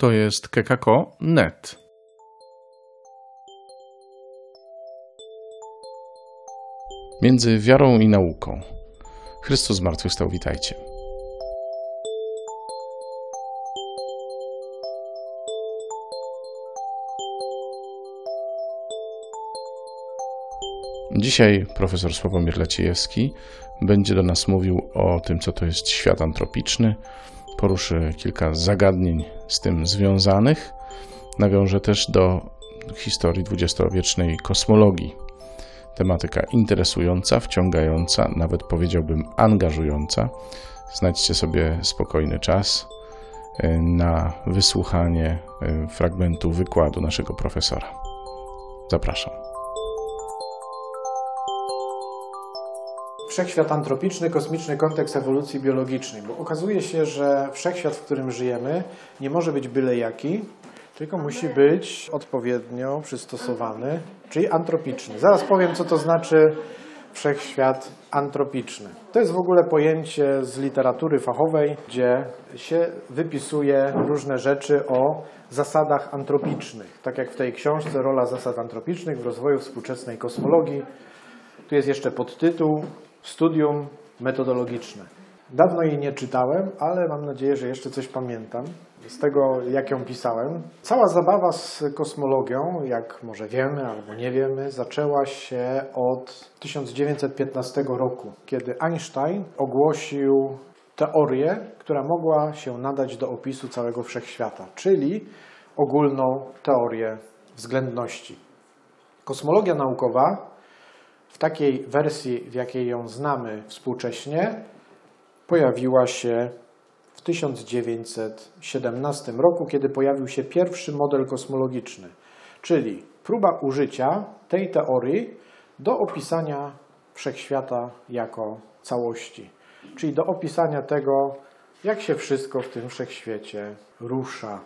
To jest Kekako.net. Między wiarą i nauką. Chrystus zmartwychwstał, witajcie. Dzisiaj profesor Sławomir Leciejewski będzie do nas mówił o tym, co to jest świat antropiczny. Poruszy kilka zagadnień z tym związanych. Nawiąże też do historii dwudziestowiecznej kosmologii. Tematyka interesująca, wciągająca, nawet powiedziałbym angażująca. Znajdźcie sobie spokojny czas na wysłuchanie fragmentu wykładu naszego profesora. Zapraszam. Wszechświat antropiczny, kosmiczny kontekst ewolucji biologicznej, bo okazuje się, że wszechświat, w którym żyjemy, nie może być byle jaki, tylko musi być odpowiednio przystosowany, czyli antropiczny. Zaraz powiem, co to znaczy wszechświat antropiczny. To jest w ogóle pojęcie z literatury fachowej, gdzie się wypisuje różne rzeczy o zasadach antropicznych, tak jak w tej książce Rola zasad antropicznych w rozwoju współczesnej kosmologii. Tu jest jeszcze podtytuł Studium metodologiczne. Dawno jej nie czytałem, ale mam nadzieję, że jeszcze coś pamiętam z tego, jak ją pisałem. Cała zabawa z kosmologią, jak może wiemy albo nie wiemy, zaczęła się od 1915 roku, kiedy Einstein ogłosił teorię, która mogła się nadać do opisu całego wszechświata, czyli ogólną teorię względności. Kosmologia naukowa w takiej wersji, w jakiej ją znamy współcześnie, pojawiła się w 1917 roku, kiedy pojawił się pierwszy model kosmologiczny, czyli próba użycia tej teorii do opisania wszechświata jako całości, czyli do opisania tego, jak się wszystko w tym wszechświecie rusza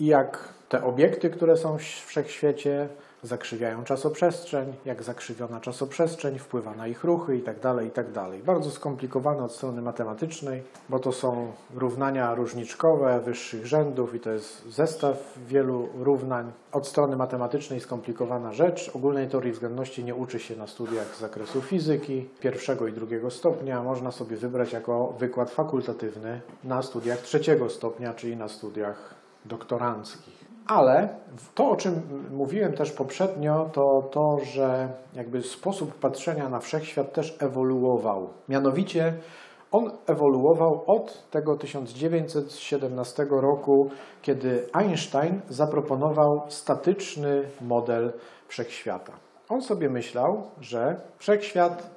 i jak te obiekty, które są w wszechświecie, zakrzywiają czasoprzestrzeń, jak zakrzywiona czasoprzestrzeń wpływa na ich ruchy itd., itd. Bardzo skomplikowane od strony matematycznej, bo to są równania różniczkowe wyższych rzędów i to jest zestaw wielu równań. Od strony matematycznej skomplikowana rzecz. Ogólnej teorii względności nie uczy się na studiach z zakresu fizyki pierwszego i drugiego stopnia. Można sobie wybrać jako wykład fakultatywny na studiach trzeciego stopnia, czyli na studiach doktoranckich. Ale to, o czym mówiłem też poprzednio, to, że jakby sposób patrzenia na wszechświat też ewoluował. Mianowicie on ewoluował od tego 1917 roku, kiedy Einstein zaproponował statyczny model wszechświata. On sobie myślał, że wszechświat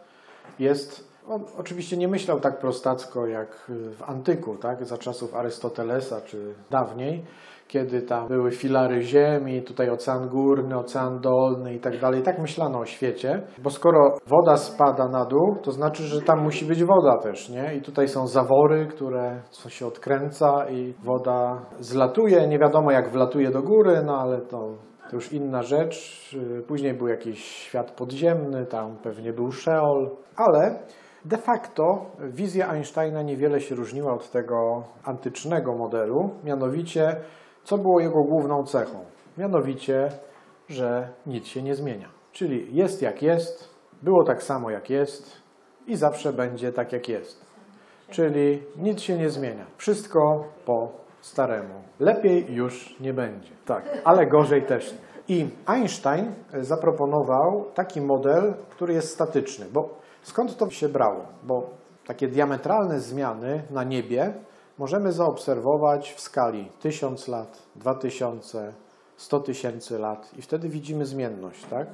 jest... On oczywiście nie myślał tak prostacko jak w antyku, tak? Za czasów Arystotelesa czy dawniej, kiedy tam były filary ziemi, tutaj ocean górny, ocean dolny i tak dalej. Tak myślano o świecie, bo skoro woda spada na dół, to znaczy, że tam musi być woda też, nie? I tutaj są zawory, które się odkręca i woda zlatuje. Nie wiadomo, jak wlatuje do góry, no ale to już inna rzecz. Później był jakiś świat podziemny, tam pewnie był Szeol, ale... De facto wizja Einsteina niewiele się różniła od tego antycznego modelu, mianowicie co było jego główną cechą? Mianowicie, że nic się nie zmienia. Czyli jest jak jest, było tak samo jak jest i zawsze będzie tak jak jest. Czyli nic się nie zmienia. Wszystko po staremu. Lepiej już nie będzie. Tak, ale gorzej też nie. I Einstein zaproponował taki model, który jest statyczny, bo skąd to się brało? Bo takie diametralne zmiany na niebie możemy zaobserwować w skali 1000 lat, 2000, 100 tysięcy lat i wtedy widzimy zmienność, tak?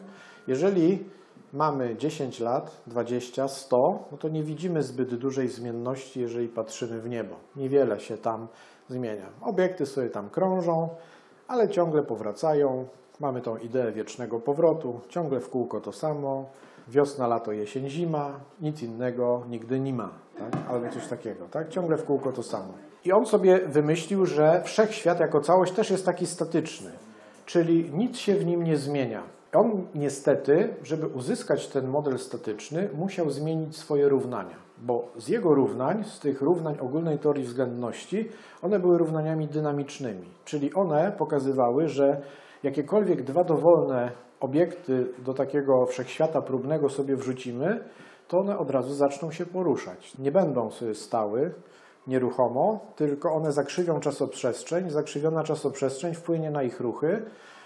Jeżeli mamy 10 lat, 20, 100, no to nie widzimy zbyt dużej zmienności, jeżeli patrzymy w niebo. Niewiele się tam zmienia. Obiekty sobie tam krążą, ale ciągle powracają. Mamy tą ideę wiecznego powrotu, ciągle w kółko to samo. Wiosna, lato, jesień, zima, nic innego nigdy nie ma, tak? Albo coś takiego, tak? Ciągle w kółko to samo. I on sobie wymyślił, że wszechświat jako całość też jest taki statyczny, czyli nic się w nim nie zmienia. On niestety, żeby uzyskać ten model statyczny, musiał zmienić swoje równania, bo z jego równań, z tych równań ogólnej teorii względności, one były równaniami dynamicznymi, czyli one pokazywały, że jakiekolwiek dwa dowolne obiekty do takiego wszechświata próbnego sobie wrzucimy, to one od razu zaczną się poruszać. Nie będą sobie stały nieruchomo, tylko one zakrzywią czasoprzestrzeń, zakrzywiona czasoprzestrzeń wpłynie na ich ruchy,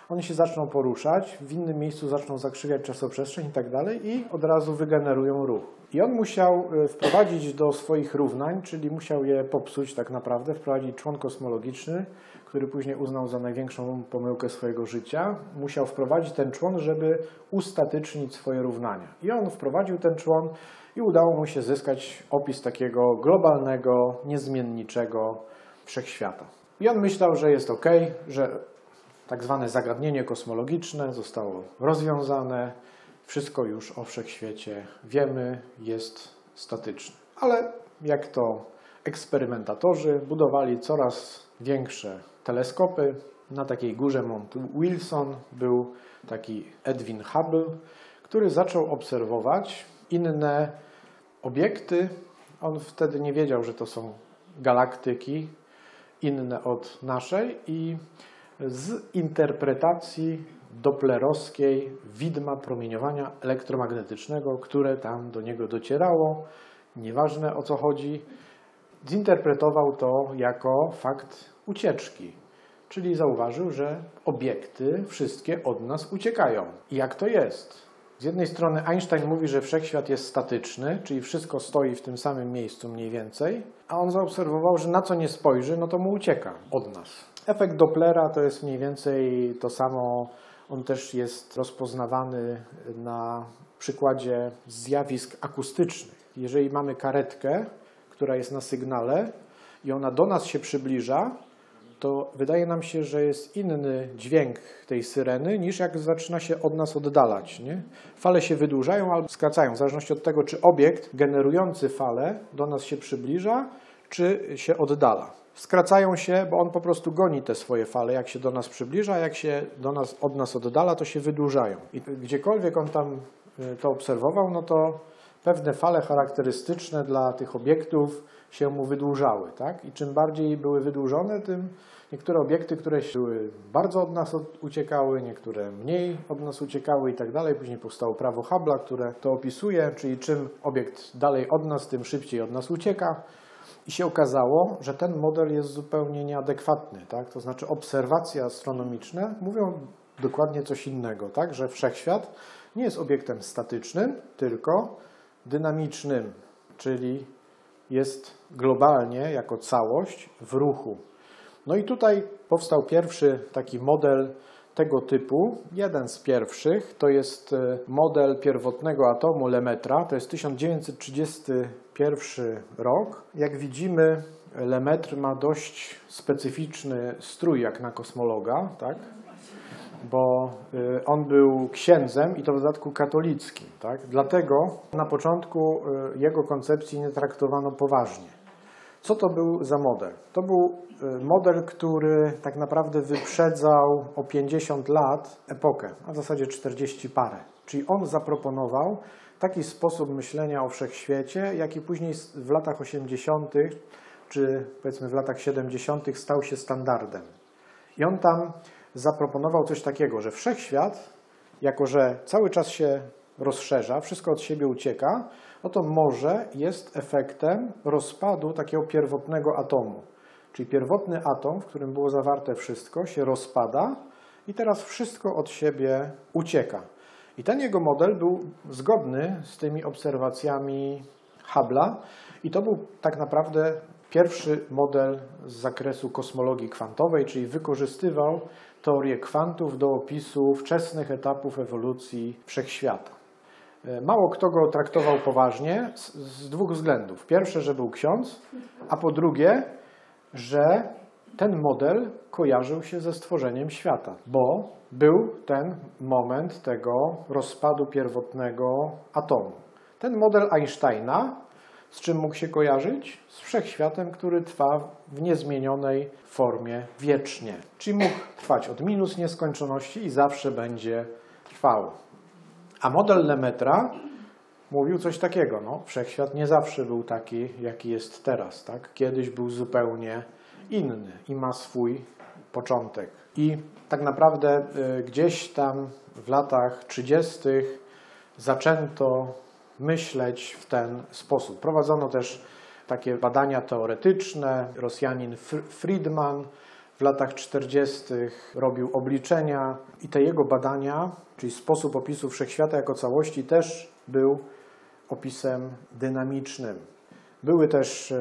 one się zaczną poruszać, w innym miejscu zaczną zakrzywiać czasoprzestrzeń i tak dalej i od razu wygenerują ruch. I on musiał wprowadzić do swoich równań, czyli musiał je popsuć tak naprawdę, wprowadzić człon kosmologiczny, który później uznał za największą pomyłkę swojego życia. Musiał wprowadzić ten człon, żeby ustatycznić swoje równania. I on wprowadził ten człon i udało mu się zyskać opis takiego globalnego, niezmienniczego wszechświata. I on myślał, że jest ok, że tak zwane zagadnienie kosmologiczne zostało rozwiązane. Wszystko już o wszechświecie wiemy, jest statyczne. Ale jak to eksperymentatorzy budowali coraz większe teleskopy. Na takiej górze Mount Wilson był taki Edwin Hubble, który zaczął obserwować inne obiekty. On wtedy nie wiedział, że to są galaktyki inne od naszej i z interpretacji doplerowskiej widma promieniowania elektromagnetycznego, które tam do niego docierało, nieważne o co chodzi, zinterpretował to jako fakt ucieczki, czyli zauważył, że obiekty wszystkie od nas uciekają. I jak to jest? Z jednej strony Einstein mówi, że wszechświat jest statyczny, czyli wszystko stoi w tym samym miejscu mniej więcej, a on zaobserwował, że na co nie spojrzy, no to mu ucieka od nas. Efekt Doplera to jest mniej więcej to samo, on też jest rozpoznawany na przykładzie zjawisk akustycznych. Jeżeli mamy karetkę, która jest na sygnale i ona do nas się przybliża, to wydaje nam się, że jest inny dźwięk tej syreny niż jak zaczyna się od nas oddalać, nie? Fale się wydłużają albo skracają, w zależności od tego, czy obiekt generujący falę do nas się przybliża, czy się oddala. Skracają się, bo on po prostu goni te swoje fale, jak się do nas przybliża, jak się od nas oddala, to się wydłużają. I gdziekolwiek on tam to obserwował, no to pewne fale charakterystyczne dla tych obiektów się mu wydłużały, tak? I czym bardziej były wydłużone, tym niektóre obiekty, które były bardzo od nas uciekały, niektóre mniej od nas uciekały i tak dalej. Później powstało prawo Hubble'a, które to opisuje, czyli czym obiekt dalej od nas, tym szybciej od nas ucieka. I się okazało, że ten model jest zupełnie nieadekwatny, tak? To znaczy obserwacje astronomiczne mówią dokładnie coś innego, tak? Że wszechświat nie jest obiektem statycznym, tylko dynamicznym, czyli jest globalnie jako całość w ruchu. No i tutaj powstał pierwszy taki model tego typu. Jeden z pierwszych to jest model pierwotnego atomu Lemaître'a. To jest 1931 rok. Jak widzimy, Lemaître ma dość specyficzny strój jak na kosmologa, tak? Bo on był księdzem i to w dodatku katolickim, tak? Dlatego na początku jego koncepcji nie traktowano poważnie. Co to był za model? To był model, który tak naprawdę wyprzedzał o 50 lat epokę, a w zasadzie 40 parę. Czyli on zaproponował taki sposób myślenia o wszechświecie, jaki później w latach 80. czy powiedzmy w latach 70. stał się standardem. I on tam zaproponował coś takiego, że wszechświat, jako że cały czas się rozszerza, wszystko od siebie ucieka, no to może jest efektem rozpadu takiego pierwotnego atomu. Czyli pierwotny atom, w którym było zawarte wszystko, się rozpada i teraz wszystko od siebie ucieka. I ten jego model był zgodny z tymi obserwacjami Hubble'a i to był tak naprawdę pierwszy model z zakresu kosmologii kwantowej, czyli wykorzystywał teorię kwantów do opisu wczesnych etapów ewolucji wszechświata. Mało kto go traktował poważnie z dwóch względów. Pierwsze, że był ksiądz, a po drugie, że ten model kojarzył się ze stworzeniem świata, bo był ten moment tego rozpadu pierwotnego atomu. Ten model Einsteina z czym mógł się kojarzyć? Z wszechświatem, który trwa w niezmienionej formie wiecznie. Czyli mógł trwać od minus nieskończoności i zawsze będzie trwało. A model Lemaître'a mówił coś takiego, no, wszechświat nie zawsze był taki, jaki jest teraz, tak? Kiedyś był zupełnie inny i ma swój początek. I tak naprawdę gdzieś tam w latach 30. zaczęto myśleć w ten sposób. Prowadzono też takie badania teoretyczne. Rosjanin Friedman w latach 40. robił obliczenia i te jego badania, czyli sposób opisu wszechświata jako całości, też był opisem dynamicznym. Były też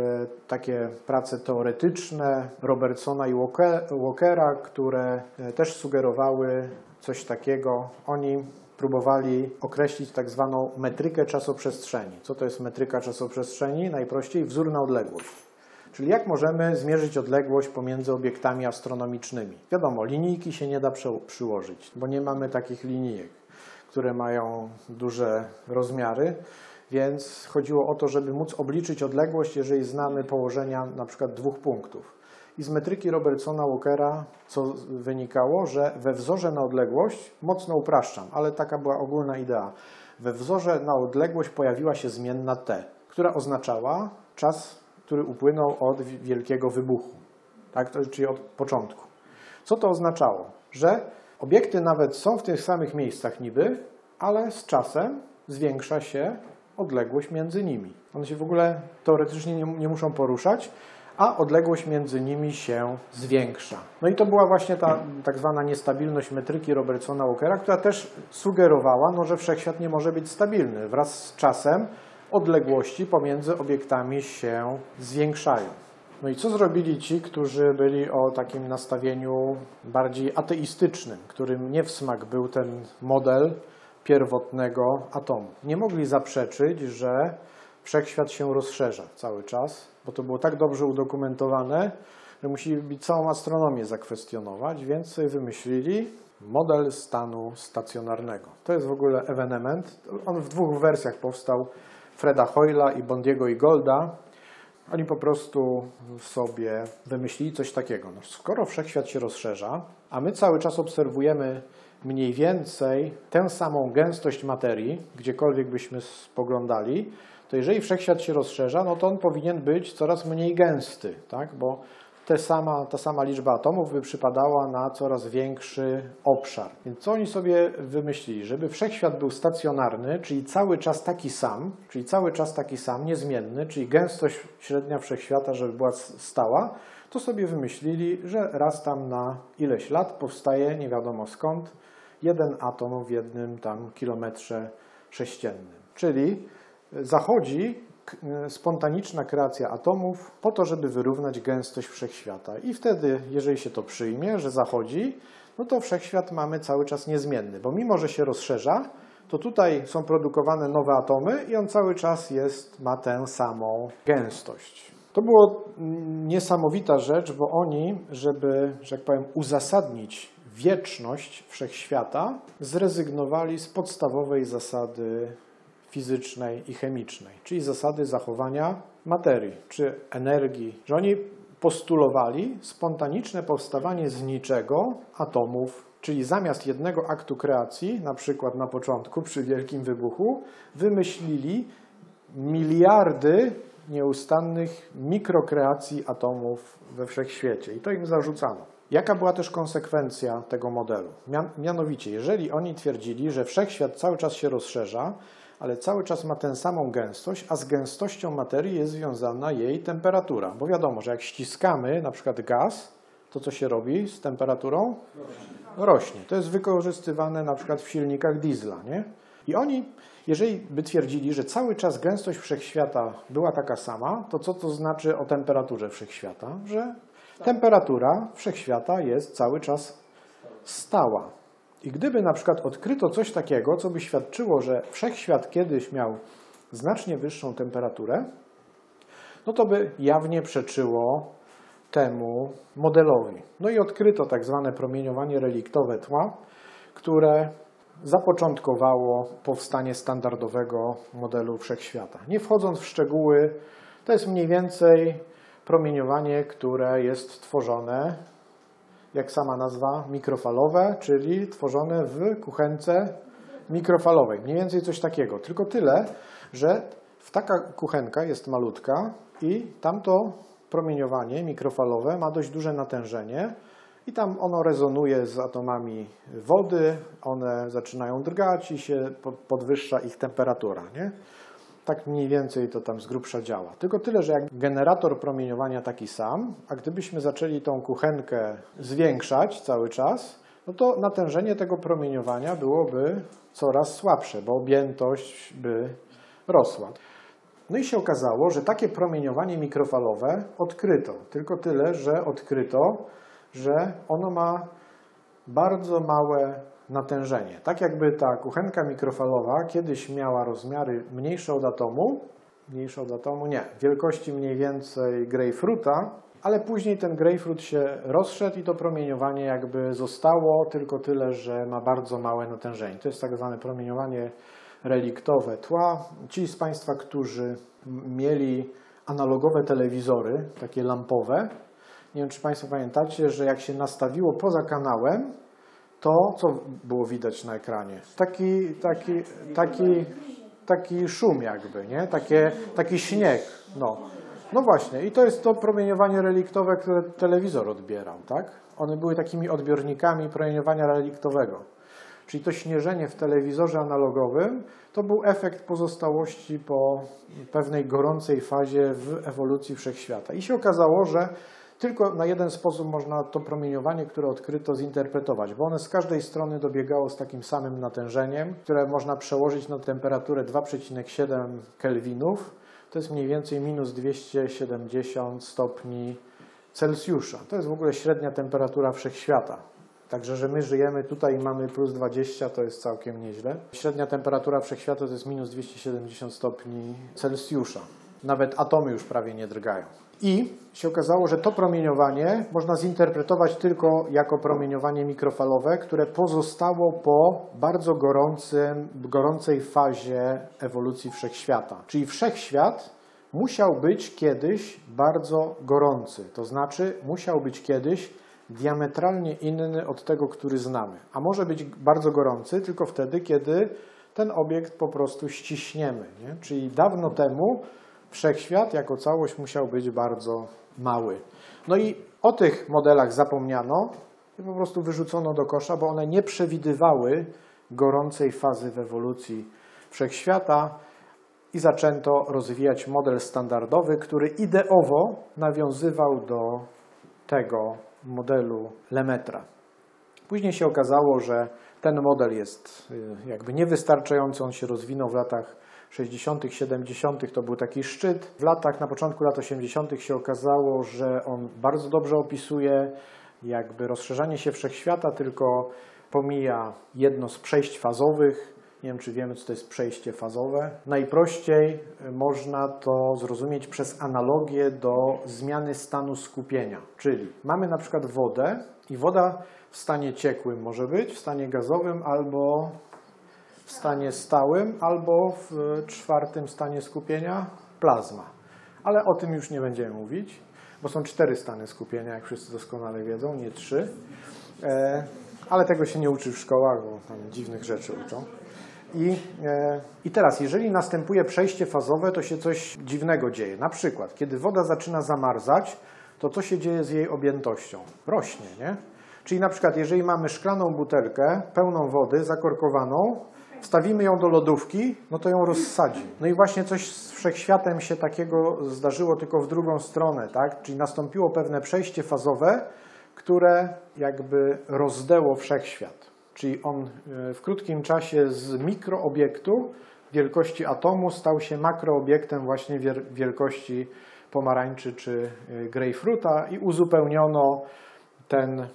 takie prace teoretyczne Robertsona i Walkera, które też sugerowały coś takiego. Oni próbowali określić tak zwaną metrykę czasoprzestrzeni. Co to jest metryka czasoprzestrzeni? Najprościej wzór na odległość. Czyli jak możemy zmierzyć odległość pomiędzy obiektami astronomicznymi. Wiadomo, linijki się nie da przyłożyć, bo nie mamy takich linijek, które mają duże rozmiary, więc chodziło o to, żeby móc obliczyć odległość, jeżeli znamy położenia na przykład dwóch punktów. I z metryki Robertsona Walkera co wynikało, że we wzorze na odległość, mocno upraszczam, ale taka była ogólna idea, we wzorze na odległość pojawiła się zmienna t, która oznaczała czas, który upłynął od wielkiego wybuchu, tak? Czyli od początku. Co to oznaczało? Że obiekty nawet są w tych samych miejscach niby, ale z czasem zwiększa się odległość między nimi. One się w ogóle teoretycznie nie muszą poruszać, a odległość między nimi się zwiększa. No i to była właśnie ta tak zwana niestabilność metryki Robertsona Walkera, która też sugerowała, no, że wszechświat nie może być stabilny. Wraz z czasem odległości pomiędzy obiektami się zwiększają. No i co zrobili ci, którzy byli o takim nastawieniu bardziej ateistycznym, którym nie w smak był ten model pierwotnego atomu? Nie mogli zaprzeczyć, że wszechświat się rozszerza cały czas, bo to było tak dobrze udokumentowane, że musieli całą astronomię zakwestionować, więc sobie wymyślili model stanu stacjonarnego. To jest w ogóle ewenement. On w dwóch wersjach powstał, Freda Hoyla i Bondiego i Golda. Oni po prostu sobie wymyślili coś takiego. No, skoro wszechświat się rozszerza, a my cały czas obserwujemy mniej więcej tę samą gęstość materii, gdziekolwiek byśmy spoglądali, to jeżeli wszechświat się rozszerza, no to on powinien być coraz mniej gęsty, tak? Bo ta sama liczba atomów by przypadała na coraz większy obszar. Więc co oni sobie wymyślili? Żeby wszechświat był stacjonarny, czyli cały czas taki sam, niezmienny, czyli gęstość średnia wszechświata, żeby była stała, to sobie wymyślili, że raz tam na ileś lat powstaje, nie wiadomo skąd, jeden atom w jednym tam kilometrze sześciennym. Czyli zachodzi spontaniczna kreacja atomów po to, żeby wyrównać gęstość wszechświata. I wtedy, jeżeli się to przyjmie, że zachodzi, no to wszechświat mamy cały czas niezmienny, bo mimo, że się rozszerza, to tutaj są produkowane nowe atomy i on cały czas ma tę samą gęstość. To była niesamowita rzecz, bo oni, żeby, że tak powiem, uzasadnić wieczność wszechświata, zrezygnowali z podstawowej zasady fizycznej i chemicznej, czyli zasady zachowania materii czy energii, że oni postulowali spontaniczne powstawanie z niczego atomów, czyli zamiast jednego aktu kreacji, na przykład na początku przy wielkim wybuchu, wymyślili miliardy nieustannych mikrokreacji atomów we wszechświecie i to im zarzucano. Jaka była też konsekwencja tego modelu? Mianowicie, jeżeli oni twierdzili, że wszechświat cały czas się rozszerza, ale cały czas ma tę samą gęstość, a z gęstością materii jest związana jej temperatura. Bo wiadomo, że jak ściskamy na przykład gaz, to co się robi z temperaturą? Rośnie. To jest wykorzystywane na przykład w silnikach diesla, nie? I oni, jeżeli by twierdzili, że cały czas gęstość wszechświata była taka sama, to co to znaczy o temperaturze wszechświata? Że temperatura wszechświata jest cały czas stała. I gdyby na przykład odkryto coś takiego, co by świadczyło, że wszechświat kiedyś miał znacznie wyższą temperaturę, no to by jawnie przeczyło temu modelowi. No i odkryto tak zwane promieniowanie reliktowe tła, które zapoczątkowało powstanie standardowego modelu wszechświata. Nie wchodząc w szczegóły, to jest mniej więcej promieniowanie, które jest tworzone jak sama nazwa, mikrofalowe, czyli tworzone w kuchence mikrofalowej. Mniej więcej coś takiego, tylko tyle, że taka kuchenka jest malutka i tamto promieniowanie mikrofalowe ma dość duże natężenie i tam ono rezonuje z atomami wody, one zaczynają drgać i się podwyższa ich temperatura, nie? Tak mniej więcej to tam z grubsza działa. Tylko tyle, że jak generator promieniowania taki sam, a gdybyśmy zaczęli tą kuchenkę zwiększać cały czas, no to natężenie tego promieniowania byłoby coraz słabsze, bo objętość by rosła. No i się okazało, że takie promieniowanie mikrofalowe odkryto. Tylko tyle, że odkryto, że ono ma bardzo małe natężenie. Tak jakby ta kuchenka mikrofalowa kiedyś miała rozmiary mniejsze od atomu nie, wielkości mniej więcej grejpfruta, ale później ten grejpfrut się rozszedł i to promieniowanie jakby zostało, tylko tyle, że ma bardzo małe natężenie. To jest tak zwane promieniowanie reliktowe tła. Ci z Państwa, którzy mieli analogowe telewizory, takie lampowe, nie wiem, czy Państwo pamiętacie, że jak się nastawiło poza kanałem, to co było widać na ekranie? Taki szum jakby, nie? Taki śnieg. No właśnie, i to jest to promieniowanie reliktowe, które telewizor odbierał, tak? One były takimi odbiornikami promieniowania reliktowego. Czyli to śnieżenie w telewizorze analogowym to był efekt pozostałości po pewnej gorącej fazie w ewolucji wszechświata. I się okazało, że tylko na jeden sposób można to promieniowanie, które odkryto, zinterpretować, bo one z każdej strony dobiegało z takim samym natężeniem, które można przełożyć na temperaturę 2,7 kelwinów. To jest mniej więcej minus 270 stopni Celsjusza. To jest w ogóle średnia temperatura wszechświata. Także, że my żyjemy tutaj i mamy plus 20, to jest całkiem nieźle. Średnia temperatura wszechświata to jest minus 270 stopni Celsjusza. Nawet atomy już prawie nie drgają. I się okazało, że to promieniowanie można zinterpretować tylko jako promieniowanie mikrofalowe, które pozostało po bardzo gorącej fazie ewolucji wszechświata. Czyli wszechświat musiał być kiedyś bardzo gorący. To znaczy musiał być kiedyś diametralnie inny od tego, który znamy. A może być bardzo gorący tylko wtedy, kiedy ten obiekt po prostu ściśniemy, nie? Czyli dawno temu wszechświat jako całość musiał być bardzo mały. No i o tych modelach zapomniano i po prostu wyrzucono do kosza, bo one nie przewidywały gorącej fazy w ewolucji wszechświata i zaczęto rozwijać model standardowy, który ideowo nawiązywał do tego modelu Lemaître'a. Później się okazało, że ten model jest jakby niewystarczający, on się rozwinął w latach 60., 70., to był taki szczyt. Na początku lat 80. się okazało, że on bardzo dobrze opisuje jakby rozszerzanie się wszechświata, tylko pomija jedno z przejść fazowych. Nie wiem, czy wiemy, co to jest przejście fazowe. Najprościej można to zrozumieć przez analogię do zmiany stanu skupienia. Czyli mamy na przykład wodę i woda w stanie ciekłym może być, w stanie gazowym albo w stanie stałym, albo w czwartym stanie skupienia plazma. Ale o tym już nie będziemy mówić, bo są 4 stany skupienia, jak wszyscy doskonale wiedzą, nie 3. Ale tego się nie uczy w szkołach, bo tam dziwnych rzeczy uczą. I teraz, jeżeli następuje przejście fazowe, to się coś dziwnego dzieje. Na przykład, kiedy woda zaczyna zamarzać, to co się dzieje z jej objętością? Rośnie, nie? Czyli na przykład, jeżeli mamy szklaną butelkę pełną wody, zakorkowaną, wstawimy ją do lodówki, no to ją rozsadzi. No i właśnie coś z wszechświatem się takiego zdarzyło, tylko w drugą stronę, tak? Czyli nastąpiło pewne przejście fazowe, które jakby rozdęło wszechświat. Czyli on w krótkim czasie z mikroobiektu wielkości atomu stał się makroobiektem właśnie wielkości pomarańczy czy grejpfruta i uzupełniono ten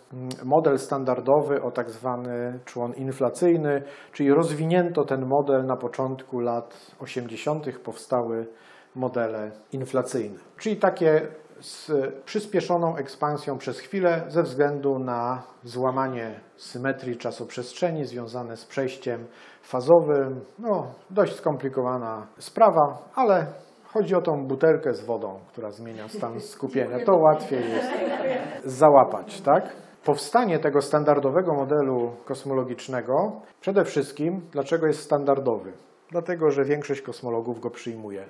model standardowy o tak zwany człon inflacyjny, czyli rozwinięto ten model na początku lat 80., powstały modele inflacyjne. Czyli takie z przyspieszoną ekspansją przez chwilę ze względu na złamanie symetrii czasoprzestrzeni związane z przejściem fazowym. No, dość skomplikowana sprawa, ale chodzi o tą butelkę z wodą, która zmienia stan skupienia. To łatwiej jest załapać, tak? Powstanie tego standardowego modelu kosmologicznego, przede wszystkim, dlaczego jest standardowy? Dlatego, że większość kosmologów go przyjmuje.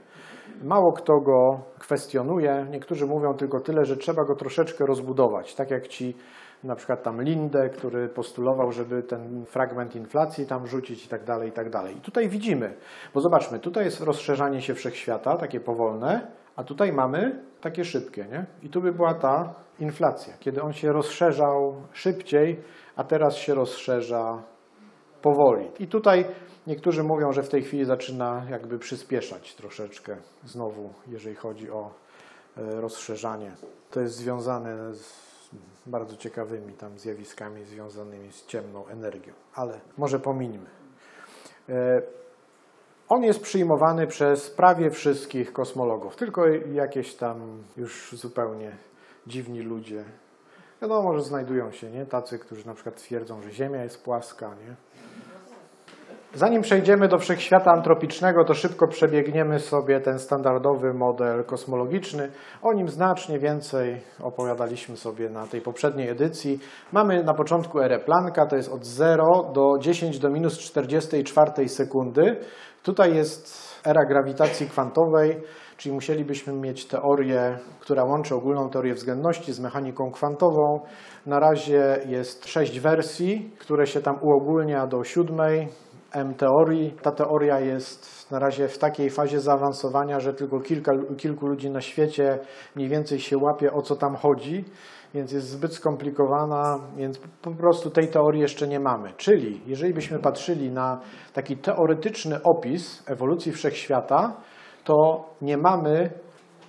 Mało kto go kwestionuje, niektórzy mówią tylko tyle, że trzeba go troszeczkę rozbudować, tak jak ci na przykład tam Linde, który postulował, żeby ten fragment inflacji tam rzucić i tak dalej, i tak dalej. I tutaj widzimy, bo zobaczmy, tutaj jest rozszerzanie się wszechświata, takie powolne, a tutaj mamy takie szybkie, nie? I tu by była ta inflacja, kiedy on się rozszerzał szybciej, a teraz się rozszerza powoli. I tutaj niektórzy mówią, że w tej chwili zaczyna jakby przyspieszać troszeczkę znowu, jeżeli chodzi o rozszerzanie. To jest związane z bardzo ciekawymi tam zjawiskami związanymi z ciemną energią, ale może pomińmy. On jest przyjmowany przez prawie wszystkich kosmologów, tylko jakieś tam już zupełnie dziwni ludzie. Wiadomo, że znajdują się nie? tacy, którzy na przykład twierdzą, że Ziemia jest płaska. Nie? Zanim przejdziemy do wszechświata antropicznego, to szybko przebiegniemy sobie ten standardowy model kosmologiczny. O nim znacznie więcej opowiadaliśmy sobie na tej poprzedniej edycji. Mamy na początku erę Plancka, to jest od 0 do 10 do minus 44 sekundy. Tutaj jest era grawitacji kwantowej, czyli musielibyśmy mieć teorię, która łączy ogólną teorię względności z mechaniką kwantową. Na razie jest 6 wersji, które się tam uogólnia do 7. M-teorii. Ta teoria jest na razie w takiej fazie zaawansowania, że tylko kilku ludzi na świecie mniej więcej się łapie, o co tam chodzi, więc jest zbyt skomplikowana, więc po prostu tej teorii jeszcze nie mamy. Czyli jeżeli byśmy patrzyli na taki teoretyczny opis ewolucji wszechświata, to nie mamy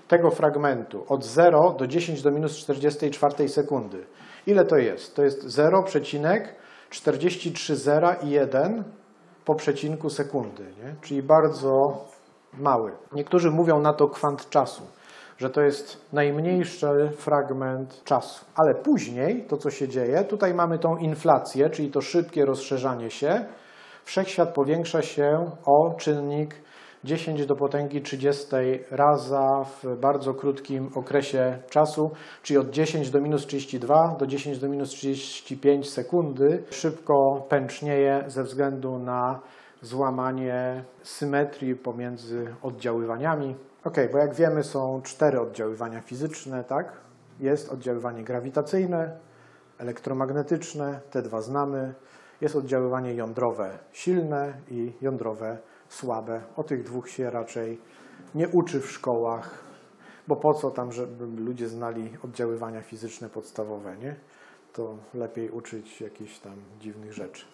tego fragmentu od 0 do 10 do minus 44 sekundy. Ile to jest? To jest 0,430,1 po przecinku sekundy, nie? Czyli bardzo mały. Niektórzy mówią na to kwant czasu, że to jest najmniejszy fragment czasu. Ale później to, co się dzieje, tutaj mamy tą inflację, czyli to szybkie rozszerzanie się. Wszechświat powiększa się o czynnik 10 do potęgi 30 raza w bardzo krótkim okresie czasu, czyli od 10 do minus 32 do 10 do minus 35 sekundy szybko pęcznieje ze względu na złamanie symetrii pomiędzy oddziaływaniami. Bo jak wiemy, są 4 oddziaływania fizyczne, tak? Jest oddziaływanie grawitacyjne, elektromagnetyczne, te dwa znamy. Jest oddziaływanie jądrowe silne i jądrowe słabe. O tych dwóch się raczej nie uczy w szkołach, bo po co tam, żeby ludzie znali oddziaływania fizyczne podstawowe, nie? To lepiej uczyć jakichś tam dziwnych rzeczy.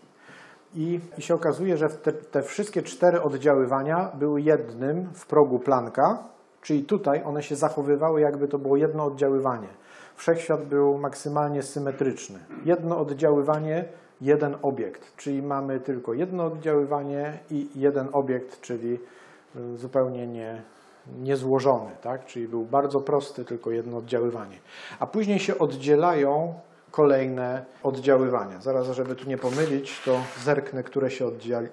I się okazuje, że te wszystkie 4 oddziaływania były jednym w progu Plancka, czyli tutaj one się zachowywały, jakby to było jedno oddziaływanie. Wszechświat był maksymalnie symetryczny. Jedno oddziaływanie, jeden obiekt, czyli mamy tylko jedno oddziaływanie i jeden obiekt, czyli zupełnie niezłożony, tak? Czyli był bardzo prosty, tylko jedno oddziaływanie. A później się oddzielają kolejne oddziaływania. Zaraz, żeby tu nie pomylić, to zerknę, które się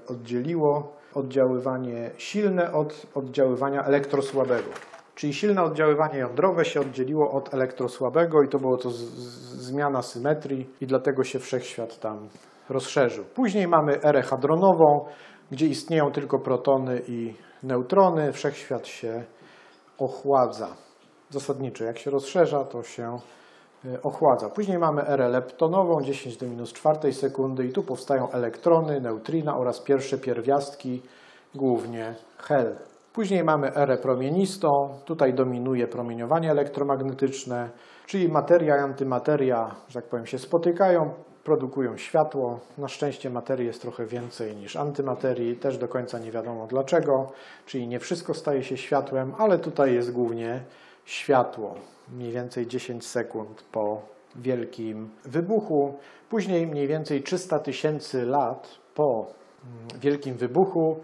oddzieliło. Oddziaływanie silne od oddziaływania elektrosłabego. Czyli silne oddziaływanie jądrowe się oddzieliło od elektrosłabego i to było to zmiana symetrii i dlatego się wszechświat tam rozszerzył. Później mamy erę hadronową, gdzie istnieją tylko protony i neutrony. Wszechświat się ochładza. Zasadniczo jak się rozszerza, to się ochładza. Później mamy erę leptonową, 10 do minus 4 sekundy i tu powstają elektrony, neutrina oraz pierwsze pierwiastki, głównie hel. Później mamy erę promienistą, tutaj dominuje promieniowanie elektromagnetyczne, czyli materia i antymateria, że tak powiem, się spotykają, produkują światło. Na szczęście materii jest trochę więcej niż antymaterii, też do końca nie wiadomo dlaczego, czyli nie wszystko staje się światłem, ale tutaj jest głównie światło, mniej więcej 10 sekund po wielkim wybuchu. Później mniej więcej 300 000 lat po wielkim wybuchu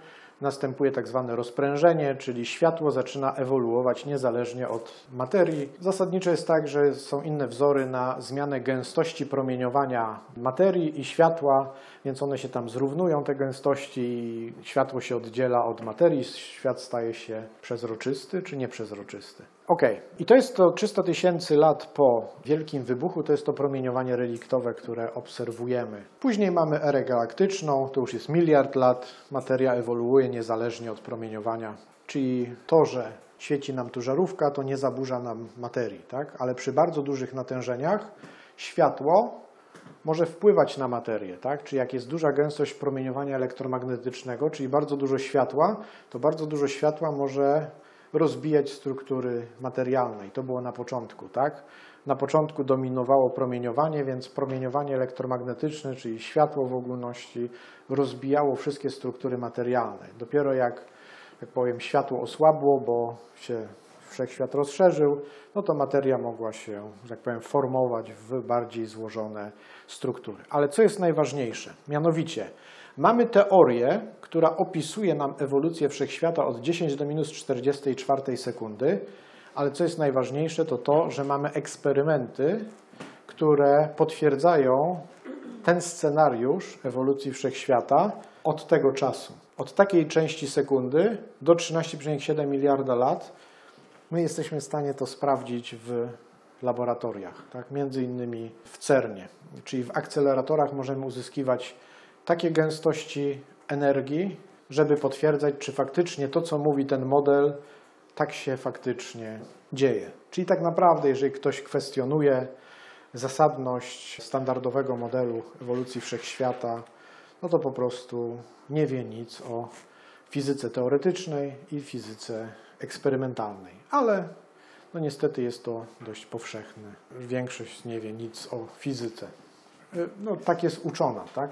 następuje tak zwane rozprężenie, czyli światło zaczyna ewoluować niezależnie od materii. Zasadniczo jest tak, że są inne wzory na zmianę gęstości promieniowania materii i światła, więc one się tam zrównują, te gęstości, i światło się oddziela od materii, świat staje się przezroczysty czy nieprzezroczysty. Ok, i to jest to 300 tysięcy lat po Wielkim Wybuchu, to jest to promieniowanie reliktowe, które obserwujemy. Później mamy erę galaktyczną, to już jest miliard lat, materia ewoluuje niezależnie od promieniowania, czyli to, że świeci nam tu żarówka, to nie zaburza nam materii, tak? Ale przy bardzo dużych natężeniach światło może wpływać na materię, tak? Czyli jak jest duża gęstość promieniowania elektromagnetycznego, czyli bardzo dużo światła, to bardzo dużo światła może rozbijać struktury materialne. I to było na początku, tak? Na początku dominowało promieniowanie, więc promieniowanie elektromagnetyczne, czyli światło w ogólności, rozbijało wszystkie struktury materialne. Dopiero jak powiem, światło osłabło, bo się wszechświat rozszerzył, no to materia mogła się, jak powiem, formować w bardziej złożone struktury. Ale co jest najważniejsze? Mianowicie mamy teorię, która opisuje nam ewolucję wszechświata od 10 do minus 44 sekundy, ale co jest najważniejsze, to to, że mamy eksperymenty, które potwierdzają ten scenariusz ewolucji wszechświata od tego czasu. Od takiej części sekundy do 13,7 miliarda lat my jesteśmy w stanie to sprawdzić w laboratoriach, tak? Między innymi w CERNie, czyli w akceleratorach możemy uzyskiwać takie gęstości energii, żeby potwierdzać, czy faktycznie to, co mówi ten model, tak się faktycznie dzieje. Czyli tak naprawdę, jeżeli ktoś kwestionuje zasadność standardowego modelu ewolucji wszechświata, no to po prostu nie wie nic o fizyce teoretycznej i fizyce eksperymentalnej. Ale no niestety jest to dość powszechne. Większość nie wie nic o fizyce. No, tak jest uczona, tak?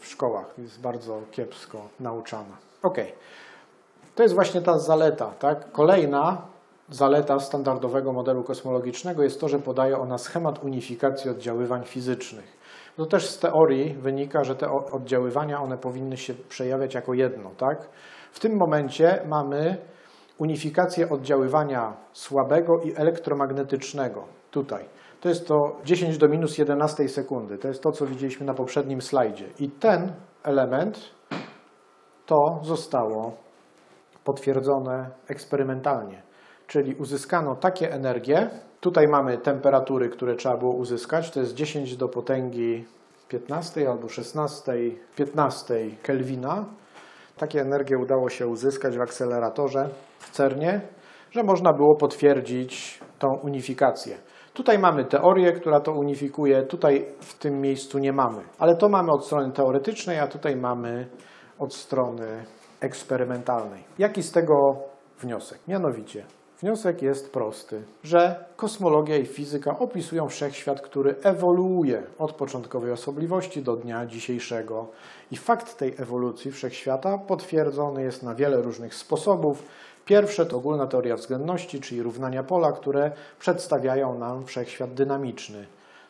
W szkołach jest bardzo kiepsko nauczana. Ok, to jest właśnie ta zaleta, tak? Kolejna zaleta standardowego modelu kosmologicznego jest to, że podaje ona schemat unifikacji oddziaływań fizycznych. To też z teorii wynika, że te oddziaływania one powinny się przejawiać jako jedno, tak? W tym momencie mamy unifikację oddziaływania słabego i elektromagnetycznego tutaj. To jest to 10 do minus 11 sekundy. To jest to, co widzieliśmy na poprzednim slajdzie. I ten element to zostało potwierdzone eksperymentalnie. Czyli uzyskano takie energie. Tutaj mamy temperatury, które trzeba było uzyskać. To jest 10 do potęgi 15 albo 16, 15 Kelwina. Takie energie udało się uzyskać w akceleratorze w CERNie, że można było potwierdzić tą unifikację. Tutaj mamy teorię, która to unifikuje, tutaj w tym miejscu nie mamy. Ale to mamy od strony teoretycznej, a tutaj mamy od strony eksperymentalnej. Jaki z tego wniosek? Mianowicie, wniosek jest prosty, że kosmologia i fizyka opisują wszechświat, który ewoluuje od początkowej osobliwości do dnia dzisiejszego. I fakt tej ewolucji wszechświata potwierdzony jest na wiele różnych sposobów. Pierwsze to ogólna teoria względności, czyli równania pola, które przedstawiają nam wszechświat dynamiczny.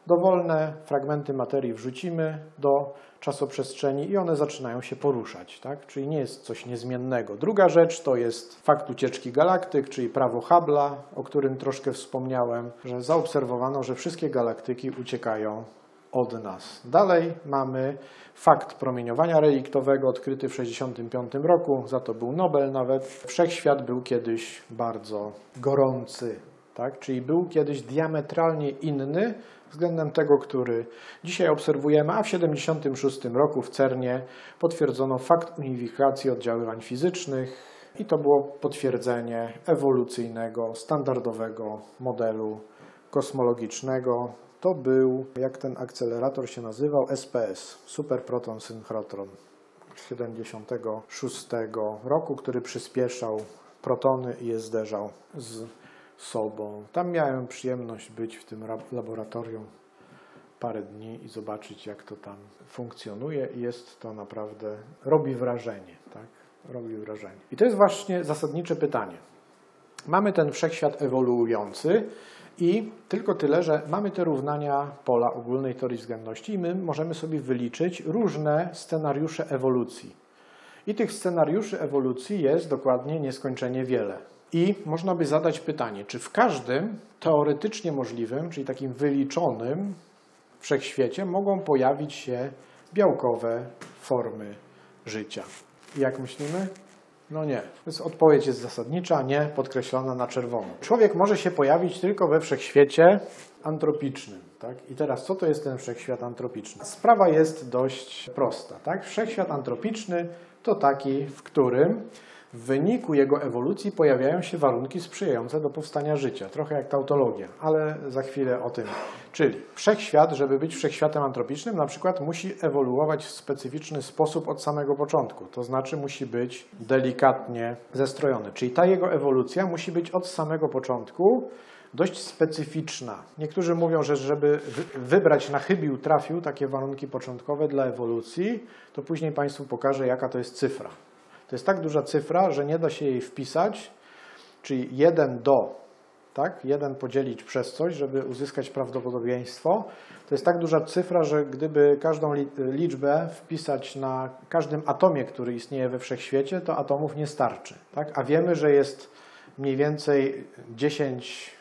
Dowolne fragmenty materii wrzucimy do czasoprzestrzeni i one zaczynają się poruszać, tak? Czyli nie jest coś niezmiennego. Druga rzecz to jest fakt ucieczki galaktyk, czyli prawo Hubble'a, o którym troszkę wspomniałem, że zaobserwowano, że wszystkie galaktyki uciekają od nas. Dalej mamy fakt promieniowania reliktowego odkryty w 1965 roku, za to był Nobel nawet. Wszechświat był kiedyś bardzo gorący, tak? Czyli był kiedyś diametralnie inny względem tego, który dzisiaj obserwujemy, a w 1976 roku w CERNie potwierdzono fakt unifikacji oddziaływań fizycznych i to było potwierdzenie ewolucyjnego, standardowego modelu kosmologicznego. To był, jak ten akcelerator się nazywał, SPS, Superproton Synchrotron z 1976 roku, który przyspieszał protony i je zderzał z sobą. Tam miałem przyjemność być w tym laboratorium parę dni i zobaczyć, jak to tam funkcjonuje i jest to naprawdę, robi wrażenie, tak? Robi wrażenie. I to jest właśnie zasadnicze pytanie. Mamy ten wszechświat ewoluujący i tylko tyle, że mamy te równania pola ogólnej teorii względności i my możemy sobie wyliczyć różne scenariusze ewolucji. I tych scenariuszy ewolucji jest dokładnie nieskończenie wiele. I można by zadać pytanie, czy w każdym teoretycznie możliwym, czyli takim wyliczonym wszechświecie mogą pojawić się białkowe formy życia. I jak myślimy? No nie. Więc odpowiedź jest zasadnicza, nie, podkreślona na czerwono. Człowiek może się pojawić tylko we wszechświecie antropicznym. Tak? I teraz co to jest ten wszechświat antropiczny? Sprawa jest dość prosta. Tak? Wszechświat antropiczny to taki, w którym w wyniku jego ewolucji pojawiają się warunki sprzyjające do powstania życia. Trochę jak tautologia, ale za chwilę o tym. Czyli wszechświat, żeby być wszechświatem antropicznym, na przykład musi ewoluować w specyficzny sposób od samego początku. To znaczy musi być delikatnie zestrojony. Czyli ta jego ewolucja musi być od samego początku dość specyficzna. Niektórzy mówią, że żeby wybrać na chybił trafił takie warunki początkowe dla ewolucji, to później Państwu pokażę, jaka to jest cyfra. To jest tak duża cyfra, że nie da się jej wpisać, czyli 1 do, tak? 1 podzielić przez coś, żeby uzyskać prawdopodobieństwo. To jest tak duża cyfra, że gdyby każdą liczbę wpisać na każdym atomie, który istnieje we wszechświecie, to atomów nie starczy. Tak? A wiemy, że jest mniej więcej 10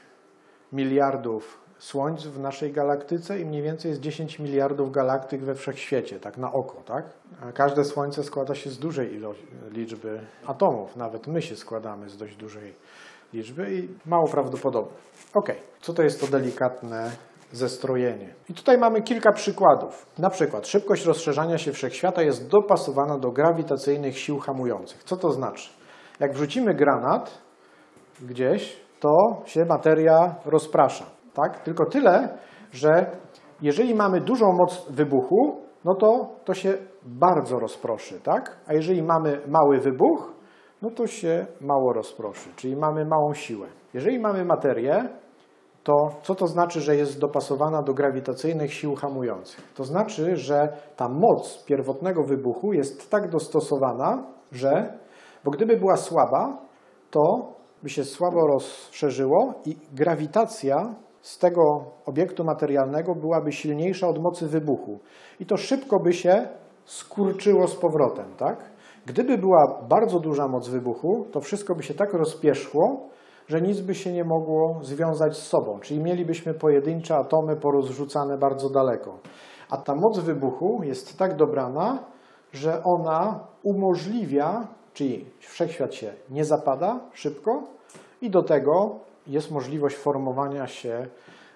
miliardów słońc w naszej galaktyce i mniej więcej jest 10 miliardów galaktyk we wszechświecie, tak na oko, tak? A każde słońce składa się z dużej liczby atomów, nawet my się składamy z dość dużej liczby i mało prawdopodobne. Okej, co to jest to delikatne zestrojenie? I tutaj mamy kilka przykładów. Na przykład szybkość rozszerzania się wszechświata jest dopasowana do grawitacyjnych sił hamujących. Co to znaczy? Jak wrzucimy granat gdzieś, to się materia rozprasza. Tak? Tylko tyle, że jeżeli mamy dużą moc wybuchu, no to się bardzo rozproszy, tak? A jeżeli mamy mały wybuch, no to się mało rozproszy, czyli mamy małą siłę. Jeżeli mamy materię, to co to znaczy, że jest dopasowana do grawitacyjnych sił hamujących? To znaczy, że ta moc pierwotnego wybuchu jest tak dostosowana, że, bo gdyby była słaba, to by się słabo rozszerzyło i grawitacja z tego obiektu materialnego byłaby silniejsza od mocy wybuchu. I to szybko by się skurczyło z powrotem, tak? Gdyby była bardzo duża moc wybuchu, to wszystko by się tak rozpierzchło, że nic by się nie mogło związać z sobą. Czyli mielibyśmy pojedyncze atomy porozrzucane bardzo daleko. A ta moc wybuchu jest tak dobrana, że ona umożliwia, czyli wszechświat się nie zapada szybko i do tego jest możliwość formowania się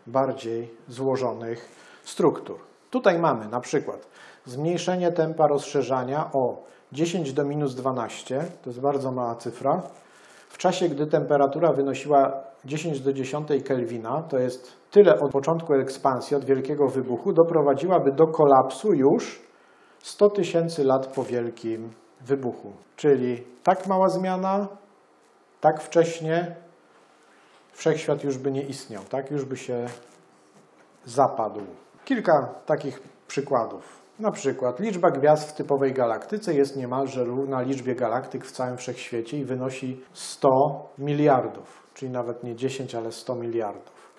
bardziej złożonych struktur. Tutaj mamy na przykład zmniejszenie tempa rozszerzania o 10 do minus 12, to jest bardzo mała cyfra, w czasie gdy temperatura wynosiła 10 do 10 Kelwina, to jest tyle od początku ekspansji, od wielkiego wybuchu, doprowadziłaby do kolapsu już 100 tysięcy lat po wielkim wybuchu. Czyli tak mała zmiana, tak wcześnie, wszechświat już by nie istniał, tak? Już by się zapadł. Kilka takich przykładów. Na przykład liczba gwiazd w typowej galaktyce jest niemalże równa liczbie galaktyk w całym wszechświecie i wynosi 100 miliardów, czyli nawet nie 10, ale 100 miliardów.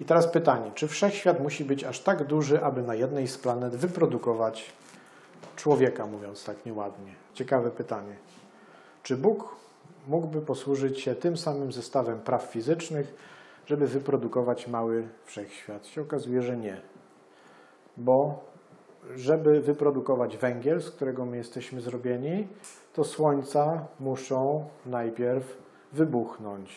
I teraz pytanie, czy wszechświat musi być aż tak duży, aby na jednej z planet wyprodukować człowieka, mówiąc tak nieładnie? Ciekawe pytanie. Czy Bóg mógłby posłużyć się tym samym zestawem praw fizycznych, żeby wyprodukować mały wszechświat? Się okazuje, że nie. Bo żeby wyprodukować węgiel, z którego my jesteśmy zrobieni, to słońca muszą najpierw wybuchnąć.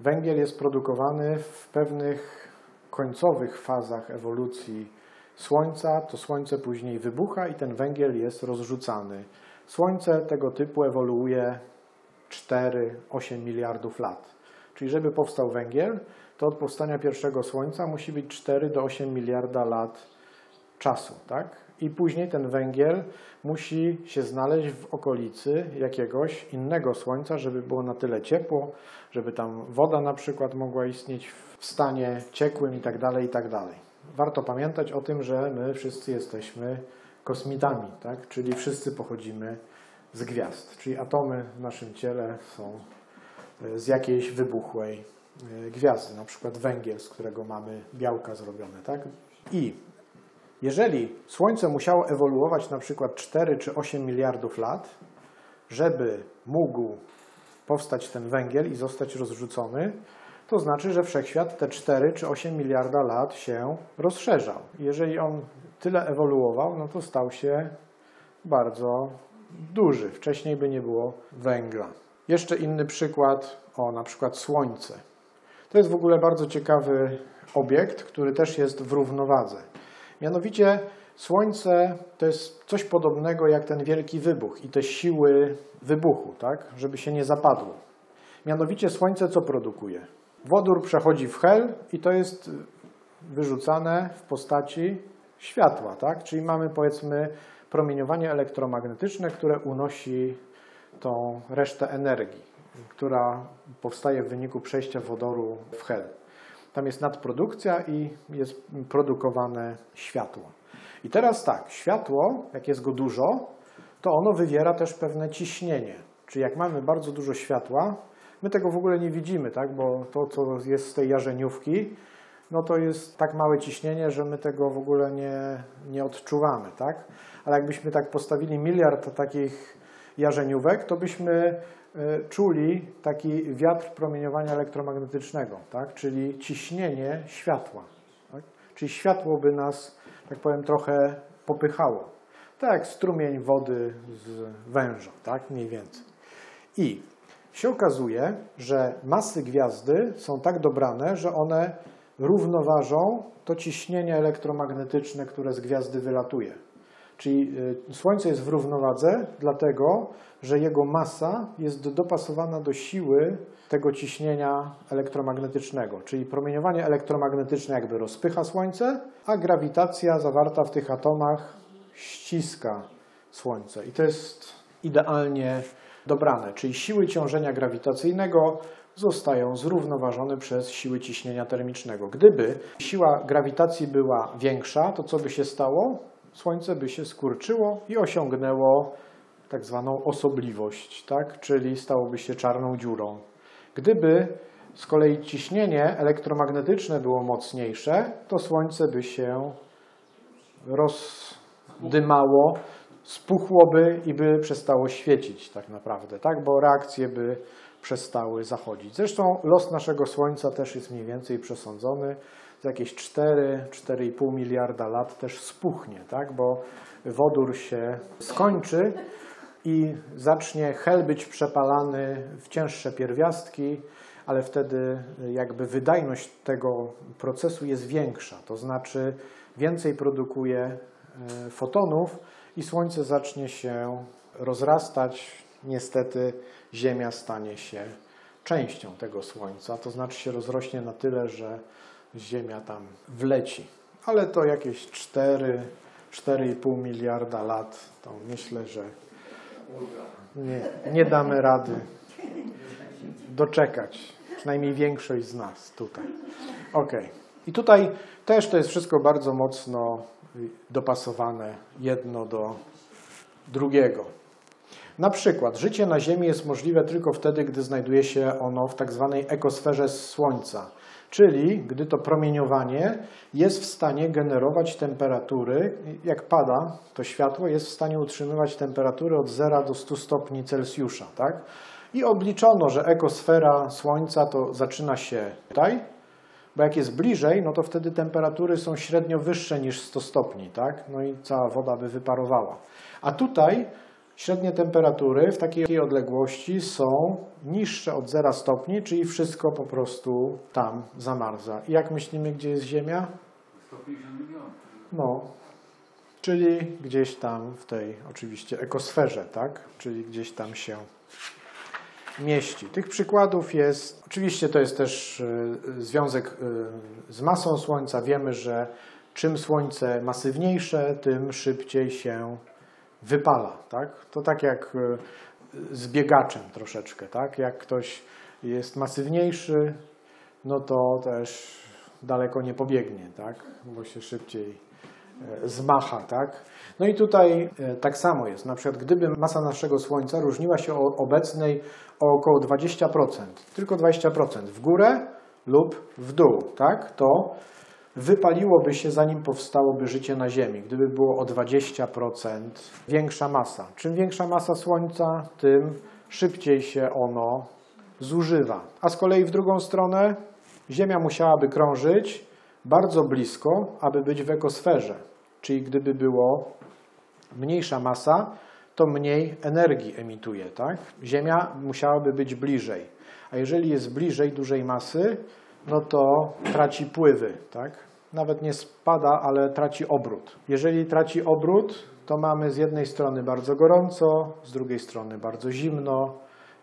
Węgiel jest produkowany w pewnych końcowych fazach ewolucji słońca, to słońce później wybucha i ten węgiel jest rozrzucany. Słońce tego typu ewoluuje 4-8 miliardów lat. Czyli żeby powstał węgiel, to od powstania pierwszego Słońca musi być 4 do 8 miliarda lat czasu, tak? I później ten węgiel musi się znaleźć w okolicy jakiegoś innego Słońca, żeby było na tyle ciepło, żeby tam woda na przykład mogła istnieć w stanie ciekłym itd., itd. Warto pamiętać o tym, że my wszyscy jesteśmy kosmitami, tak? Czyli wszyscy pochodzimy z gwiazd, czyli atomy w naszym ciele są z jakiejś wybuchłej gwiazdy, na przykład węgiel, z którego mamy białka zrobione, tak? I jeżeli Słońce musiało ewoluować na przykład 4 czy 8 miliardów lat, żeby mógł powstać ten węgiel i zostać rozrzucony, to znaczy, że Wszechświat te 4 czy 8 miliarda lat się rozszerzał. Jeżeli on tyle ewoluował, no to stał się bardzo duży, wcześniej by nie było węgla. Jeszcze inny przykład, na przykład Słońce. To jest w ogóle bardzo ciekawy obiekt, który też jest w równowadze. Mianowicie Słońce to jest coś podobnego jak ten wielki wybuch i te siły wybuchu, tak, żeby się nie zapadło. Mianowicie Słońce co produkuje? Wodór przechodzi w hel i to jest wyrzucane w postaci światła, tak? Czyli mamy, powiedzmy, promieniowanie elektromagnetyczne, które unosi tą resztę energii, która powstaje w wyniku przejścia wodoru w hel. Tam jest nadprodukcja i jest produkowane światło. I teraz tak, światło, jak jest go dużo, to ono wywiera też pewne ciśnienie. Czyli jak mamy bardzo dużo światła, my tego w ogóle nie widzimy, tak? Bo to, co jest z tej jarzeniówki, no to jest tak małe ciśnienie, że my tego w ogóle nie odczuwamy, tak? Ale jakbyśmy tak postawili miliard takich jarzeniówek, to byśmy czuli taki wiatr promieniowania elektromagnetycznego, tak? Czyli ciśnienie światła, tak? Czyli światło by nas, tak powiem, trochę popychało. Tak jak strumień wody z węża, tak? Mniej więcej. I się okazuje, że masy gwiazdy są tak dobrane, że one równoważą to ciśnienie elektromagnetyczne, które z gwiazdy wylatuje. Czyli Słońce jest w równowadze, dlatego że jego masa jest dopasowana do siły tego ciśnienia elektromagnetycznego. Czyli promieniowanie elektromagnetyczne jakby rozpycha Słońce, a grawitacja zawarta w tych atomach ściska Słońce. I to jest idealnie dobrane. Czyli siły ciążenia grawitacyjnego zostają zrównoważone przez siły ciśnienia termicznego. Gdyby siła grawitacji była większa, to co by się stało? Słońce by się skurczyło i osiągnęło tak zwaną osobliwość, tak? Czyli stałoby się czarną dziurą. Gdyby z kolei ciśnienie elektromagnetyczne było mocniejsze, to Słońce by się rozdymało, spuchłoby i by przestało świecić tak naprawdę, tak? Bo reakcje by przestały zachodzić. Zresztą los naszego Słońca też jest mniej więcej przesądzony. Za jakieś 4-4,5 miliarda lat też spuchnie, tak? Bo wodór się skończy i zacznie hel być przepalany w cięższe pierwiastki, ale wtedy jakby wydajność tego procesu jest większa, to znaczy więcej produkuje fotonów i Słońce zacznie się rozrastać. Niestety Ziemia stanie się częścią tego Słońca, to znaczy się rozrośnie na tyle, że Ziemia tam wleci. Ale to jakieś 4-4,5 miliarda lat, to myślę, że nie damy rady doczekać, przynajmniej większość z nas tutaj. Okay. I tutaj też to jest wszystko bardzo mocno dopasowane jedno do drugiego. Na przykład życie na Ziemi jest możliwe tylko wtedy, gdy znajduje się ono w tak zwanej ekosferze Słońca, czyli gdy to promieniowanie jest w stanie generować temperatury, jak pada to światło, jest w stanie utrzymywać temperatury od 0 do 100 stopni Celsjusza, tak? I obliczono, że ekosfera Słońca to zaczyna się tutaj, bo jak jest bliżej, no to wtedy temperatury są średnio wyższe niż 100 stopni, tak? No i cała woda by wyparowała. A tutaj średnie temperatury w takiej odległości są niższe od 0 stopni, czyli wszystko po prostu tam zamarza. I jak myślimy, gdzie jest Ziemia? 150 milionów. No, czyli gdzieś tam w tej oczywiście ekosferze, tak? Czyli gdzieś tam się mieści. Tych przykładów jest, oczywiście to jest też związek z masą Słońca. Wiemy, że czym Słońce masywniejsze, tym szybciej się wypala, tak? To tak jak z biegaczem troszeczkę, tak? Jak ktoś jest masywniejszy, no to też daleko nie pobiegnie, tak? Bo się szybciej zmacha, tak? No i tutaj tak samo jest. Na przykład gdyby masa naszego Słońca różniła się od obecnej o około 20%, tylko 20%, w górę lub w dół, tak? To wypaliłoby się, zanim powstałoby życie na Ziemi, gdyby było o 20% większa masa. Czym większa masa Słońca, tym szybciej się ono zużywa. A z kolei w drugą stronę Ziemia musiałaby krążyć bardzo blisko, aby być w ekosferze. Czyli gdyby było mniejsza masa, to mniej energii emituje, tak? Ziemia musiałaby być bliżej, a jeżeli jest bliżej dużej masy, no to traci pływy, tak? Nawet nie spada, ale traci obrót. Jeżeli traci obrót, to mamy z jednej strony bardzo gorąco, z drugiej strony bardzo zimno,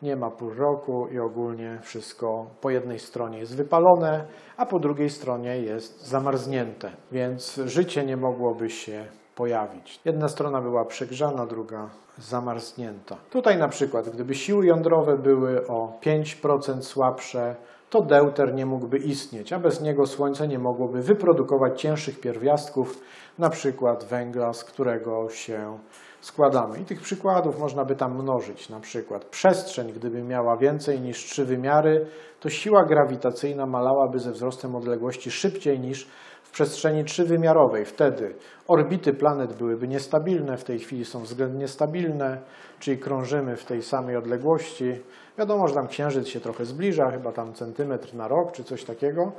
nie ma pór roku i ogólnie wszystko po jednej stronie jest wypalone, a po drugiej stronie jest zamarznięte, więc życie nie mogłoby się pojawić. Jedna strona była przegrzana, druga zamarznięta. Tutaj na przykład, gdyby siły jądrowe były o 5% słabsze, to deuter nie mógłby istnieć, a bez niego Słońce nie mogłoby wyprodukować cięższych pierwiastków, na przykład węgla, z którego się składamy. I tych przykładów można by tam mnożyć. Na przykład przestrzeń, gdyby miała więcej niż 3 wymiary, to siła grawitacyjna malałaby ze wzrostem odległości szybciej niż w przestrzeni trzywymiarowej. Wtedy orbity planet byłyby niestabilne, w tej chwili są względnie stabilne, czyli krążymy w tej samej odległości. Wiadomo, że tam Księżyc się trochę zbliża, chyba tam centymetr na rok czy coś takiego,